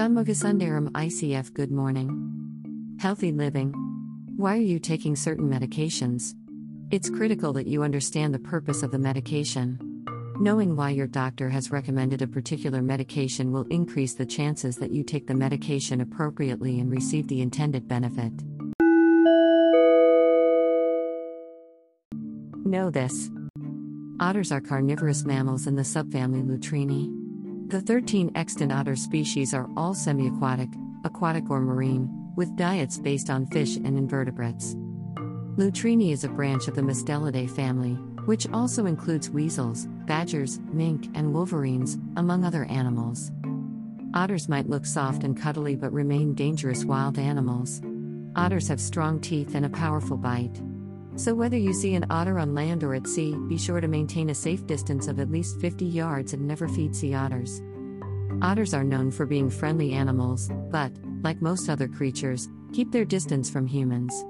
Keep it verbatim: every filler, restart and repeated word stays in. Shanmugasundaram I C F. Good morning. Healthy living. Why are you taking certain medications? It's critical that you understand the purpose of the medication. Knowing why your doctor has recommended a particular medication will increase the chances that you take the medication appropriately and receive the intended benefit. Know this. Otters are carnivorous mammals in the subfamily Lutrini. The thirteen extant otter species are all semi-aquatic, aquatic or marine, with diets based on fish and invertebrates. Lutrini is a branch of the Mustelidae family, which also includes weasels, badgers, mink, and wolverines, among other animals. Otters might look soft and cuddly but remain dangerous wild animals. Otters have strong teeth and a powerful bite. So whether you see an otter on land or at sea, be sure to maintain a safe distance of at least fifty yards and never feed sea otters. Otters are known for being friendly animals, but, like most other creatures, keep their distance from humans.